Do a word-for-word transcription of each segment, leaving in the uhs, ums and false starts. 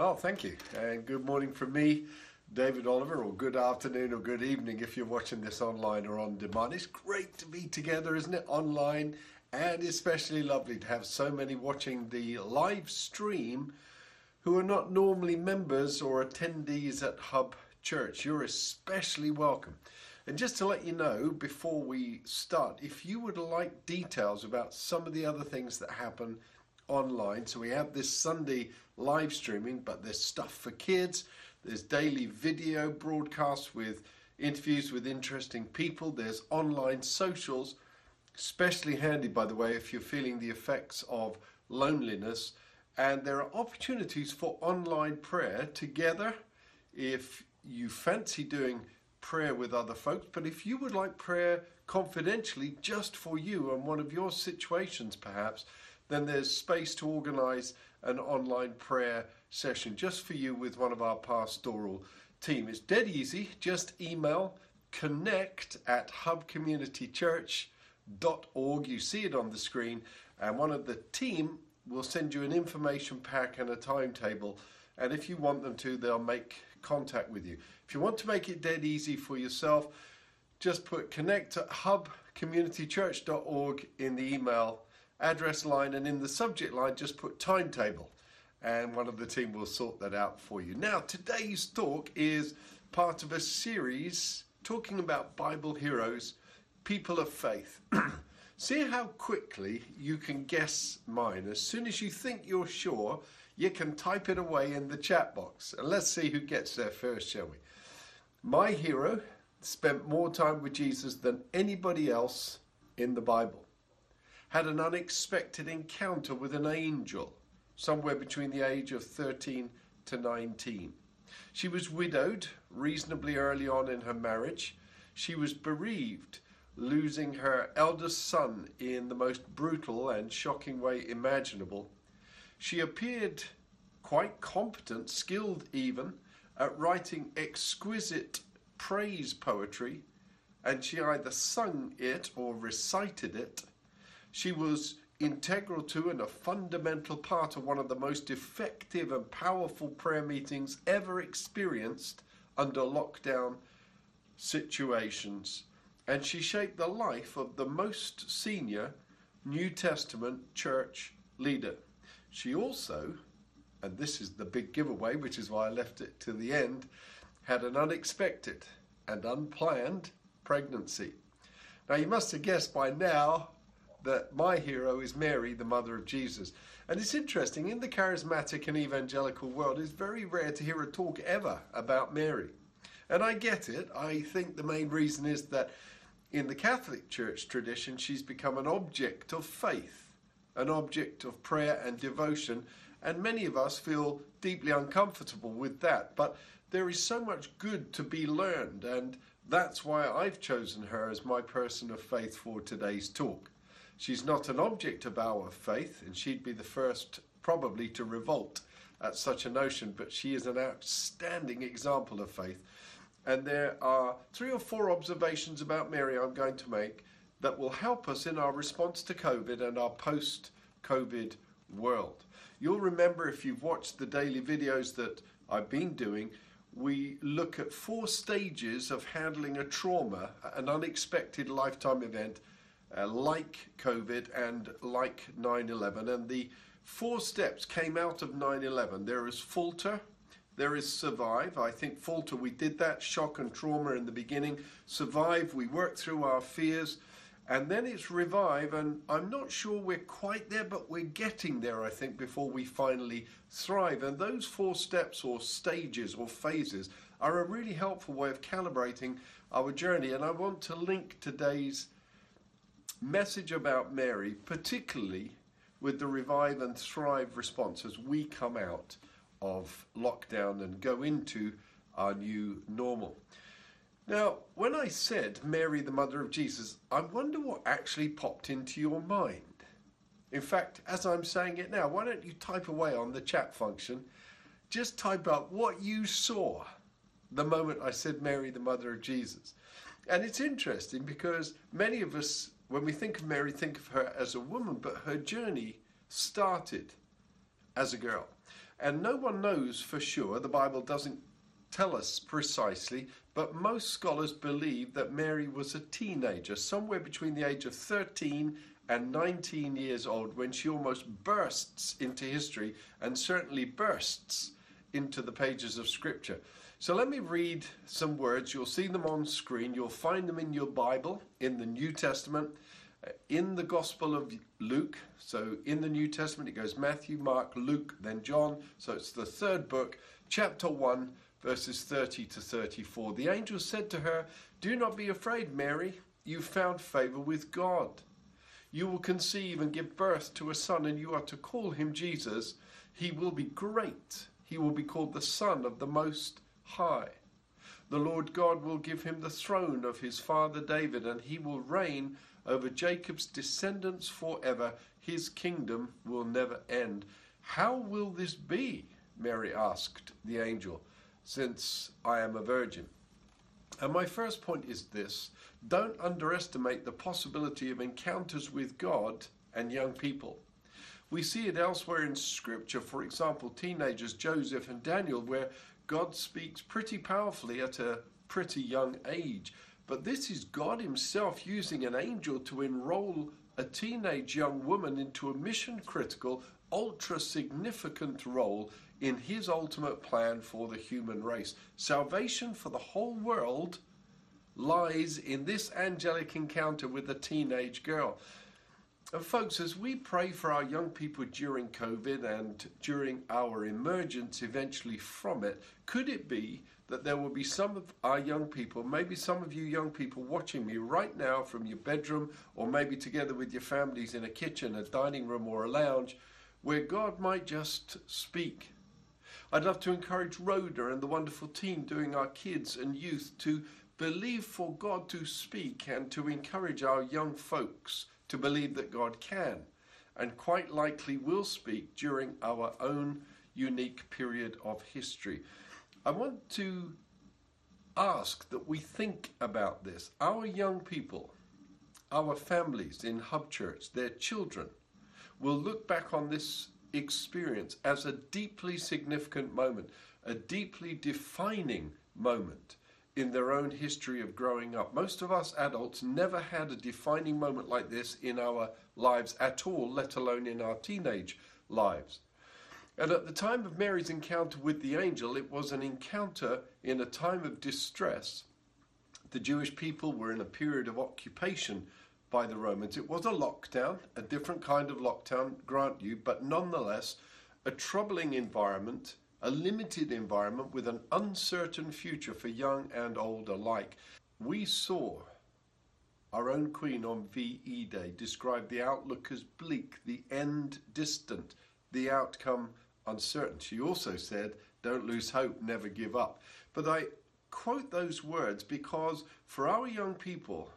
Oh, thank you, and good morning from me, David Oliver, or good afternoon or good evening if you're watching this online or on demand. It's great to be together, isn't it, online, and especially lovely to have so many watching the live stream who are not normally members or attendees at Hub Church. You're especially welcome. And just to let you know, before we start, if you would like details about some of the other things that happen online. So we have this Sunday live streaming, but there's stuff for kids, there's daily video broadcasts with interviews with interesting people, there's online socials, especially handy, by the way, if you're feeling the effects of loneliness, and there are opportunities for online prayer together if you fancy doing prayer with other folks. But if you would like prayer confidentially just for you and one of your situations perhaps, then there's space to organize an online prayer session just for you with one of our pastoral team. It's dead easy. Just email connect at hub community church dot org. You see it on the screen, and one of the team will send you an information pack and a timetable, and if you want them to, they'll make contact with you. If you want to make it dead easy for yourself, just put connect at hub community church dot org in the email address line, and in the subject line just put timetable, and one of the team will sort that out for you. Now, today's talk is part of a series talking about Bible heroes, people of faith. See how quickly you can guess mine. As soon as you think you're sure, you can type it away in the chat box, and let's see who gets there first, shall we? My hero spent more time with Jesus than anybody else in the Bible. Had an unexpected encounter with an angel somewhere between the age of thirteen to nineteen. She was widowed reasonably early on in her marriage. She was bereaved, losing her eldest son in the most brutal and shocking way imaginable. She appeared quite competent, skilled even, at writing exquisite praise poetry, and she either sung it or recited it. She was integral to and a fundamental part of one of the most effective and powerful prayer meetings ever experienced under lockdown situations. And she shaped the life of the most senior New Testament church leader. She also, and this is the big giveaway, which is why I left it to the end, had an unexpected and unplanned pregnancy. Now, you must have guessed by now that my hero is Mary, the mother of Jesus. And it's interesting, in the charismatic and evangelical world, it's very rare to hear a talk ever about Mary. And I get it. I think the main reason is that in the Catholic Church tradition, she's become an object of faith, an object of prayer and devotion, and many of us feel deeply uncomfortable with that. But there is so much good to be learned, and that's why I've chosen her as my person of faith for today's talk. She's not an object of our faith, and she'd be the first probably to revolt at such a notion, but she is an outstanding example of faith. And there are three or four observations about Mary I'm going to make that will help us in our response to COVID and our post-COVID world. You'll remember, if you've watched the daily videos that I've been doing, we look at four stages of handling a trauma, an unexpected lifetime event, Uh, like COVID and like nine eleven, and the four steps came out of nine eleven. There is falter, there is survive. I think falter, we did that, shock and trauma in the beginning. Survive, we worked through our fears, and then it's revive, and I'm not sure we're quite there, but we're getting there, I think, before we finally thrive. And those four steps or stages or phases are a really helpful way of calibrating our journey, and I want to link today's message about Mary, particularly with the revive and thrive response as we come out of lockdown and go into our new normal. Now, when I said Mary, the mother of Jesus, I wonder what actually popped into your mind. In fact, as I'm saying it now, why don't you type away on the chat function? Just type out what you saw the moment I said Mary, the mother of Jesus. And it's interesting because many of us, when we think of Mary, think of her as a woman, but her journey started as a girl. And no one knows for sure, the Bible doesn't tell us precisely, but most scholars believe that Mary was a teenager, somewhere between the age of thirteen and nineteen years old, when she almost bursts into history and certainly bursts into the pages of Scripture. So let me read some words. You'll see them on screen. You'll find them in your Bible, in the New Testament, in the Gospel of Luke. So in the New Testament, it goes Matthew, Mark, Luke, then John. So it's the third book, chapter one, verses thirty to thirty-four. The angel said to her, "Do not be afraid, Mary. You found favor with God. You will conceive and give birth to a son, and you are to call him Jesus. He will be great. He will be called the Son of the Most High. The Lord God will give him the throne of his father David, and he will reign over Jacob's descendants forever. His kingdom will never end." "How will this be?" Mary asked the angel, "since I am a virgin?" And my first point is this: don't underestimate the possibility of encounters with God and young people. We see it elsewhere in Scripture, for example, teenagers Joseph and Daniel, where God speaks pretty powerfully at a pretty young age. But this is God himself using an angel to enroll a teenage young woman into a mission-critical, ultra-significant role in his ultimate plan for the human race. Salvation for the whole world lies in this angelic encounter with a teenage girl. And folks, as we pray for our young people during COVID and during our emergence eventually from it, could it be that there will be some of our young people, maybe some of you young people watching me right now from your bedroom, or maybe together with your families in a kitchen, a dining room, or a lounge, where God might just speak? I'd love to encourage Rhoda and the wonderful team doing our kids and youth to believe for God to speak and to encourage our young folks to believe that God can and quite likely will speak during our own unique period of history. I want to ask that we think about this. Our young people, our families in Hub Church, their children, will look back on this experience as a deeply significant moment, a deeply defining moment in their own history of growing up. Most of us adults never had a defining moment like this in our lives at all, let alone in our teenage lives. And at the time of Mary's encounter with the angel, it was an encounter in a time of distress. The Jewish people were in a period of occupation by the Romans. It was a lockdown, a different kind of lockdown, grant you, but nonetheless a troubling environment, a limited environment with an uncertain future for young and old alike. We saw our own Queen on V E Day describe the outlook as bleak, the end distant, the outcome uncertain. She also said, "Don't lose hope, never give up." But I quote those words because for our young people,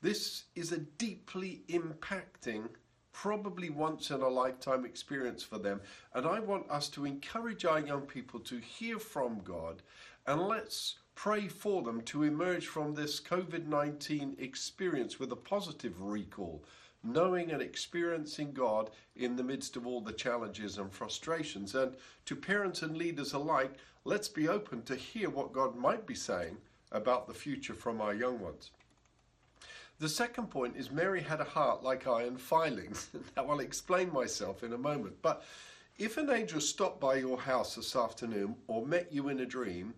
this is a deeply impacting, probably once in a lifetime experience for them. And I want us to encourage our young people to hear from God, and let's pray for them to emerge from this COVID nineteen experience with a positive recall, knowing and experiencing God in the midst of all the challenges and frustrations. And to parents and leaders alike, let's be open to hear what God might be saying about the future from our young ones. The second point is Mary had a heart like iron filings. Now I'll explain myself in a moment. But if an angel stopped by your house this afternoon or met you in a dream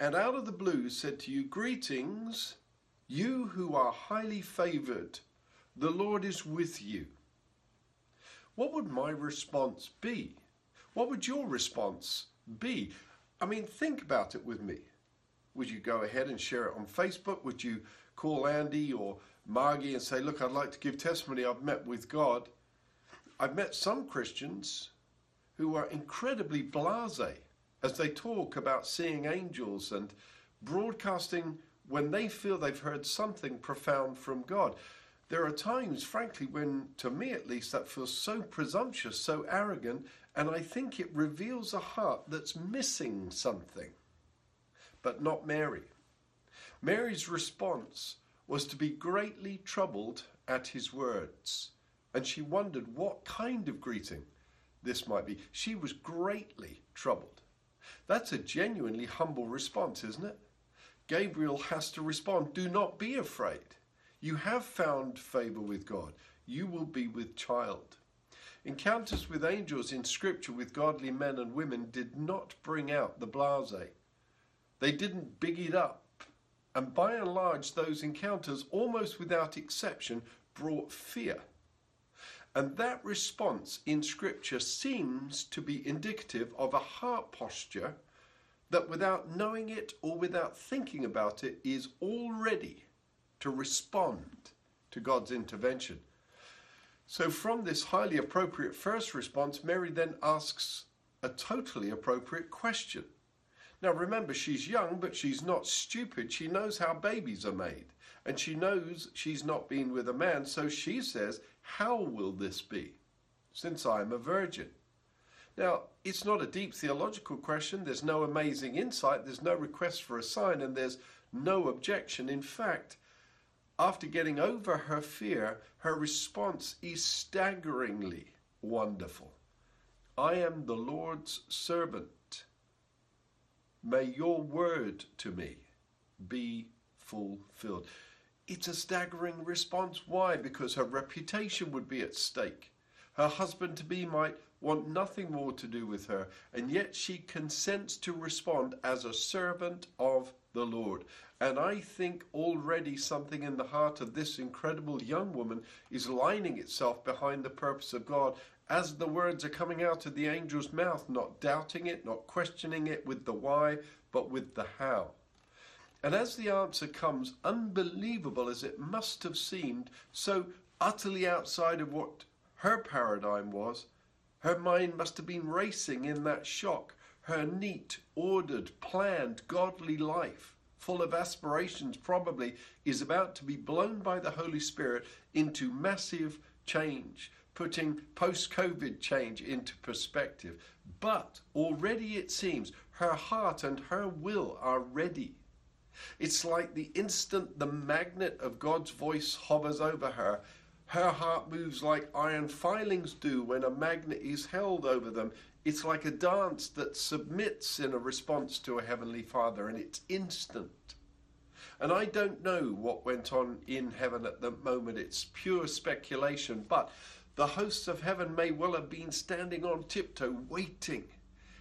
and out of the blue said to you, "Greetings, you who are highly favored, the Lord is with you," what would my response be? What would your response be? I mean, think about it with me. Would you go ahead and share it on Facebook? Would you call Andy or Margie and say, "Look, I'd like to give testimony. I've met with God"? I've met some Christians who are incredibly blasé as they talk about seeing angels and broadcasting when they feel they've heard something profound from God. There are times, frankly, when, to me at least, that feels so presumptuous, so arrogant, and I think it reveals a heart that's missing something. But not Mary. Mary's response was to be greatly troubled at his words, and she wondered what kind of greeting this might be. She was greatly troubled. That's a genuinely humble response, isn't it? Gabriel has to respond, do not be afraid. You have found favor with God. You will be with child. Encounters with angels in Scripture with godly men and women did not bring out the blasé. They didn't big it up. And by and large, those encounters, almost without exception, brought fear. And that response in Scripture seems to be indicative of a heart posture that, without knowing it or without thinking about it, is all ready to respond to God's intervention. So from this highly appropriate first response, Mary then asks a totally appropriate question. Now remember, she's young, but she's not stupid. She knows how babies are made, and she knows she's not been with a man, so she says, how will this be, since I'm a virgin? Now, it's not a deep theological question. There's no amazing insight. There's no request for a sign, and there's no objection. In fact, after getting over her fear, her response is staggeringly wonderful. I am the Lord's servant. May your word to me be fulfilled. It's a staggering response. Why? Because her reputation would be at stake. Her husband-to-be might want nothing more to do with her, and yet she consents to respond as a servant of the Lord. And I think already something in the heart of this incredible young woman is lining itself behind the purpose of God. As the words are coming out of the angel's mouth, not doubting it, not questioning it with the why, but with the how. And as the answer comes, unbelievable as it must have seemed, so utterly outside of what her paradigm was, her mind must have been racing in that shock. Her neat, ordered, planned, godly life, full of aspirations probably, is about to be blown by the Holy Spirit into massive change, putting post-COVID change into perspective. But already it seems her heart and her will are ready. It's like the instant the magnet of God's voice hovers over her, her heart moves like iron filings do when a magnet is held over them. It's like a dance that submits in a response to a Heavenly Father, and it's instant. And I don't know what went on in heaven at the moment. It's pure speculation, but the hosts of heaven may well have been standing on tiptoe, waiting,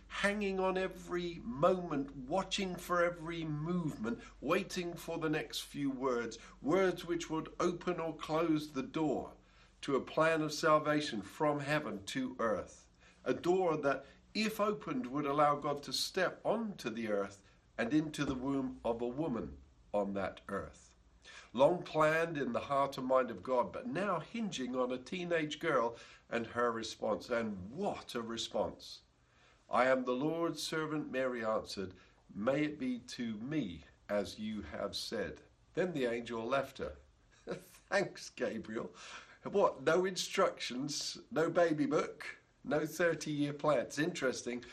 hanging on every moment, watching for every movement, waiting for the next few words, words which would open or close the door to a plan of salvation from heaven to earth, a door that, if opened, would allow God to step onto the earth and into the womb of a woman on that earth. Long planned in the heart and mind of God, but now hinging on a teenage girl and her response. And what a response. I am the Lord's servant, Mary answered. May it be to me as you have said. Then the angel left her. Thanks, Gabriel. What, no instructions, no baby book, no thirty-year plan. It's interesting.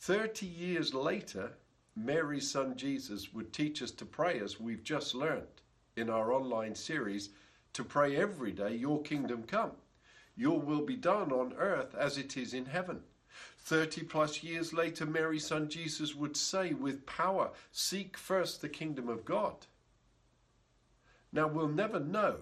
thirty years later, Mary's son Jesus would teach us to pray, as we've just learned in our online series, to pray every day, your kingdom come, your will be done on earth as it is in heaven. thirty plus years later, Mary's son Jesus would say with power, seek first the kingdom of God. Now, we'll never know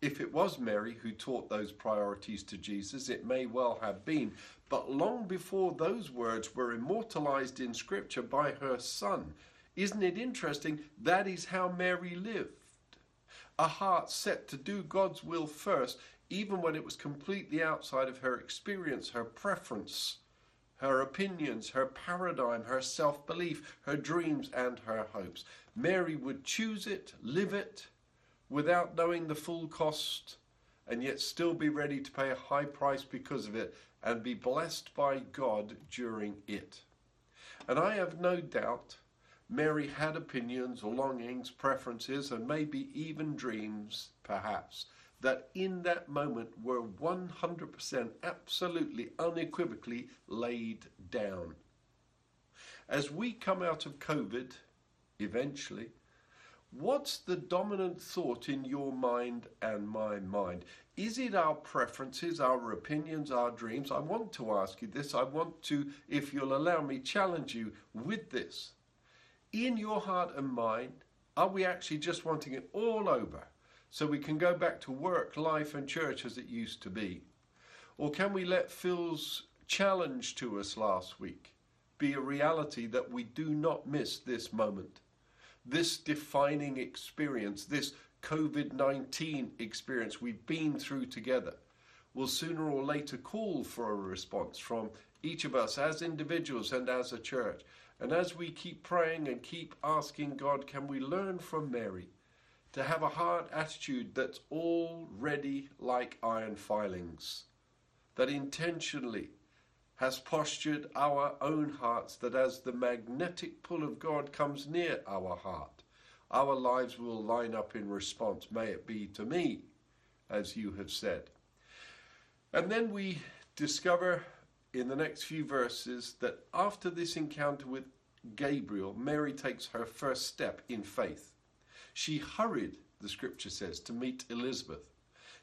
if it was Mary who taught those priorities to Jesus. It may well have been, but long before those words were immortalized in Scripture by her son, isn't it interesting? That is how Mary lived. A heart set to do God's will first, even when it was completely outside of her experience, her preference, her opinions, her paradigm, her self-belief, her dreams, and her hopes. Mary would choose it, live it, without knowing the full cost, and yet still be ready to pay a high price because of it, and be blessed by God during it. And I have no doubt Mary had opinions, longings, preferences, and maybe even dreams, perhaps, that in that moment were one hundred percent absolutely unequivocally laid down. As we come out of COVID, eventually, what's the dominant thought in your mind and my mind? Is it our preferences, our opinions, our dreams? I want to ask you this. I want to, if you'll allow me, challenge you with this. In your heart and mind, are we actually just wanting it all over so we can go back to work, life, and church as it used to be? Or can we let Phil's challenge to us last week be a reality that we do not miss this moment, this defining experience, this covid nineteen experience we've been through together will sooner or later call for a response from each of us as individuals and as a church. And as we keep praying and keep asking God, can we learn from Mary to have a heart attitude that's already like iron filings, that intentionally has postured our own hearts, that as the magnetic pull of God comes near our heart, our lives will line up in response. May it be to me, as you have said. And then we discover in the next few verses that after this encounter with Gabriel, Mary takes her first step in faith. She hurried, the scripture says, to meet Elizabeth.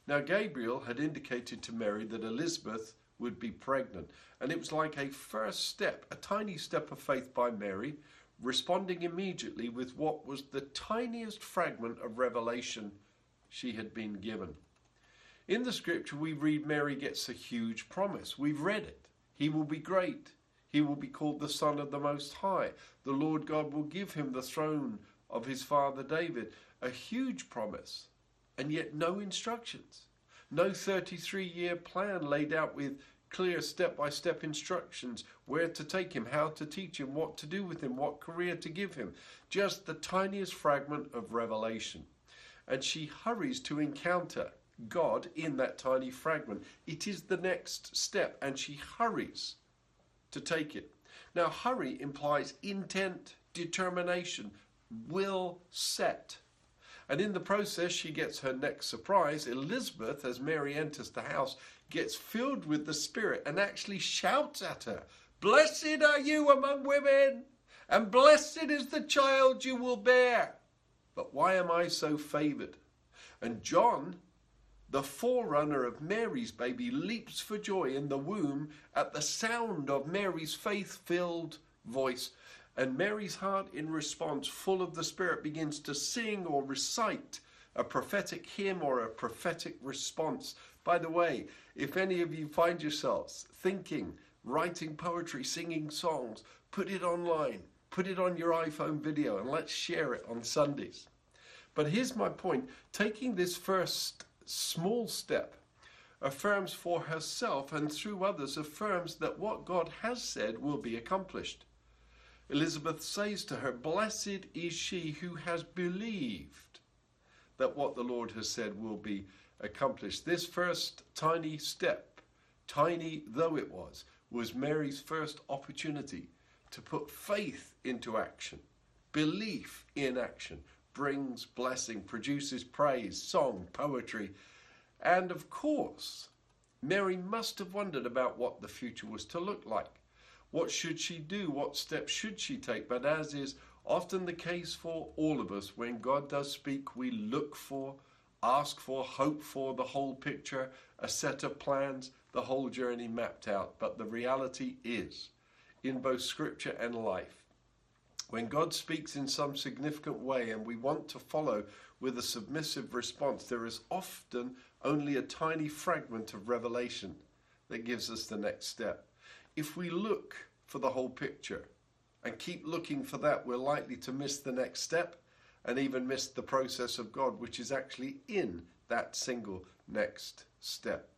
Now, Gabriel had indicated to Mary that Elizabeth would be pregnant, and it was like a first step, a tiny step of faith by Mary, responding immediately with what was the tiniest fragment of revelation she had been given. In the scripture, we read Mary gets a huge promise. We've read it. He will be great. He will be called the Son of the Most High. The Lord God will give him the throne of his father David. A huge promise, and yet no instructions. No thirty-three-year plan laid out with clear step-by-step instructions, where to take him, how to teach him, what to do with him, what career to give him. Just the tiniest fragment of revelation. And she hurries to encounter God in that tiny fragment. It is the next step, and she hurries to take it. Now, hurry implies intent, determination, will set. And in the process, she gets her next surprise. Elizabeth, as Mary enters the house, gets filled with the Spirit and actually shouts at her, "Blessed are you among women, and blessed is the child you will bear. But why am I so favored?" And John, the forerunner of Mary's baby, leaps for joy in the womb at the sound of Mary's faith-filled voice. And Mary's heart, in response, full of the Spirit, begins to sing or recite a prophetic hymn or a prophetic response. By the way, if any of you find yourselves thinking, writing poetry, singing songs, put it online, put it on your iPhone video, and let's share it on Sundays. But here's my point. Taking this first small step affirms for herself and through others affirms that what God has said will be accomplished. Elizabeth says to her, "Blessed is she who has believed that what the Lord has said will be accomplished." This first tiny step, tiny though it was, was Mary's first opportunity to put faith into action. Belief in action brings blessing, produces praise, song, poetry. And of course, Mary must have wondered about what the future was to look like. What should she do? What steps should she take? But as is often the case for all of us, when God does speak, we look for, ask for, hope for the whole picture, a set of plans, the whole journey mapped out. But the reality is, in both scripture and life, when God speaks in some significant way and we want to follow with a submissive response, there is often only a tiny fragment of revelation that gives us the next step. If we look for the whole picture and keep looking for that, we're likely to miss the next step and even miss the process of God, which is actually in that single next step.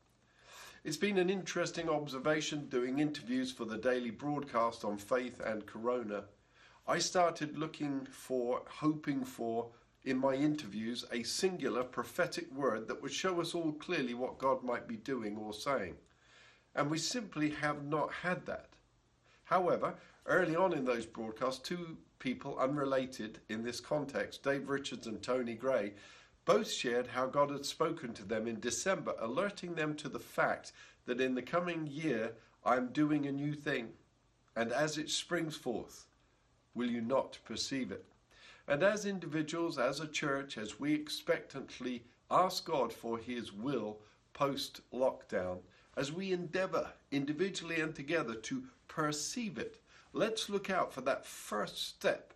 It's been an interesting observation doing interviews for the daily broadcast on faith and Corona. I started looking for, hoping for, in my interviews, a singular prophetic word that would show us all clearly what God might be doing or saying. And we simply have not had that. However, early on in those broadcasts, two people unrelated in this context, Dave Richards and Tony Gray, both shared how God had spoken to them in December, alerting them to the fact that in the coming year, I'm doing a new thing. And as it springs forth, will you not perceive it? And as individuals, as a church, as we expectantly ask God for his will, post-lockdown as we endeavor individually and together to perceive it. Let's look out for that first step,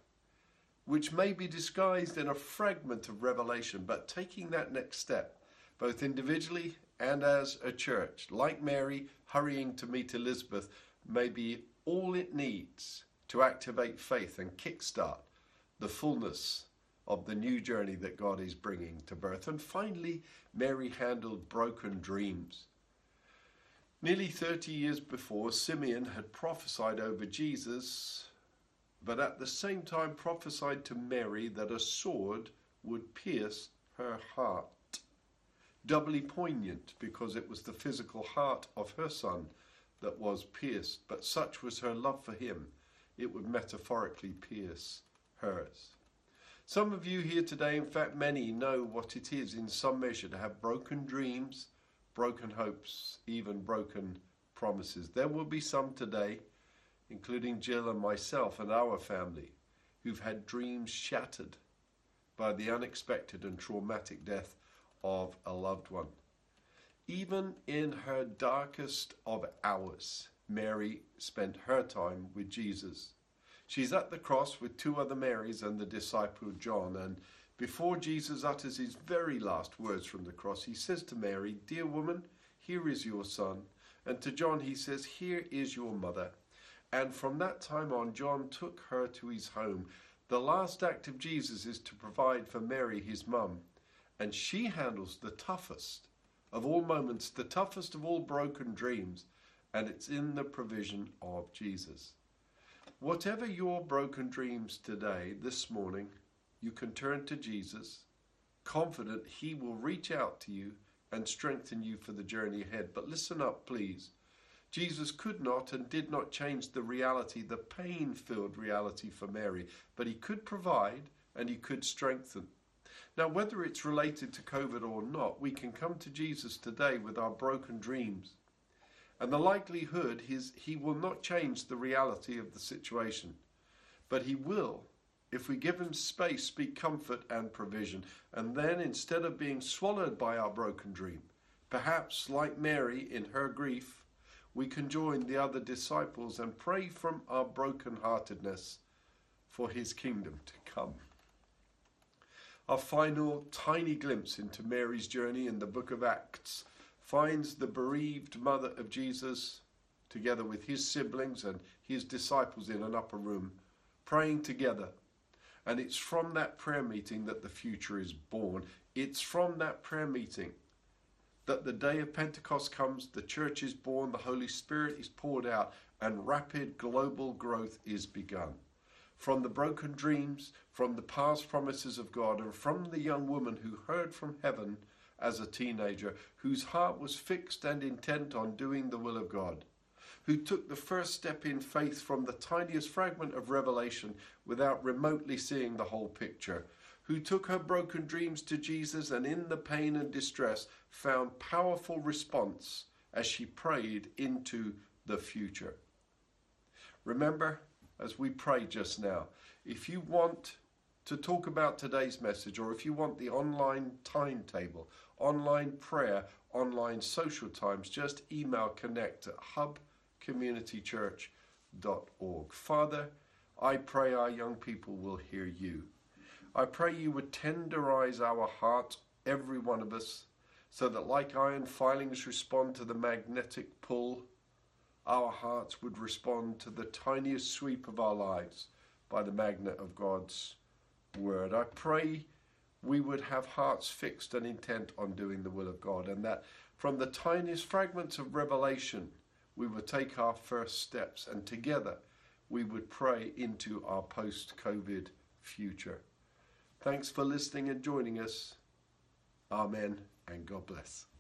which may be disguised in a fragment of revelation, but taking that next step, both individually and as a church, like Mary hurrying to meet Elizabeth, may be all it needs to activate faith and kickstart the fullness of the new journey that God is bringing to birth. And finally, Mary handled broken dreams. Nearly thirty years before, Simeon had prophesied over Jesus, but at the same time prophesied to Mary that a sword would pierce her heart. Doubly poignant because it was the physical heart of her son that was pierced, but such was her love for him, it would metaphorically pierce hers. Some of you here today, in fact many, know what it is in some measure to have broken dreams, broken hopes, even broken promises. There will be some today, including Jill and myself and our family, who've had dreams shattered by the unexpected and traumatic death of a loved one. Even in her darkest of hours, Mary spent her time with Jesus. She's at the cross with two other Marys and the disciple John, and before Jesus utters his very last words from the cross, he says to Mary, "Dear woman, here is your son." And to John he says, "Here is your mother." And from that time on, John took her to his home. The last act of Jesus is to provide for Mary, his mum, and she handles the toughest of all moments, the toughest of all broken dreams, and it's in the provision of Jesus. Whatever your broken dreams today, this morning, you can turn to Jesus, confident he will reach out to you and strengthen you for the journey ahead. But listen up, please. Jesus could not and did not change the reality, the pain-filled reality for Mary, but he could provide and he could strengthen. Now, whether it's related to COVID or not, we can come to Jesus today with our broken dreams. And the likelihood is he will not change the reality of the situation. But he will, if we give him space, speak comfort and provision. And then instead of being swallowed by our broken dream, perhaps like Mary in her grief, we can join the other disciples and pray from our brokenheartedness for his kingdom to come. Our final tiny glimpse into Mary's journey in the Book of Acts finds the bereaved mother of Jesus, together with his siblings and his disciples in an upper room, praying together. And it's from that prayer meeting that the future is born. It's from that prayer meeting that the day of Pentecost comes, the church is born, the Holy Spirit is poured out, and rapid global growth is begun. From the broken dreams, from the past promises of God, and from the young woman who heard from heaven as a teenager, whose heart was fixed and intent on doing the will of God, who took the first step in faith from the tiniest fragment of revelation without remotely seeing the whole picture, who took her broken dreams to Jesus and in the pain and distress found powerful response as she prayed into the future. Remember, as we pray just now, if you want to talk about today's message, or if you want the online timetable, online prayer, online social times, just email connect at hub community church dot org. Father, I pray our young people will hear you. I pray you would tenderize our hearts, every one of us, so that like iron filings respond to the magnetic pull, our hearts would respond to the tiniest sweep of our lives by the magnet of God's word. I pray we would have hearts fixed and intent on doing the will of God, and that from the tiniest fragments of revelation we would take our first steps, and together we would pray into our post-COVID future. Thanks for listening and joining us. Amen and God bless.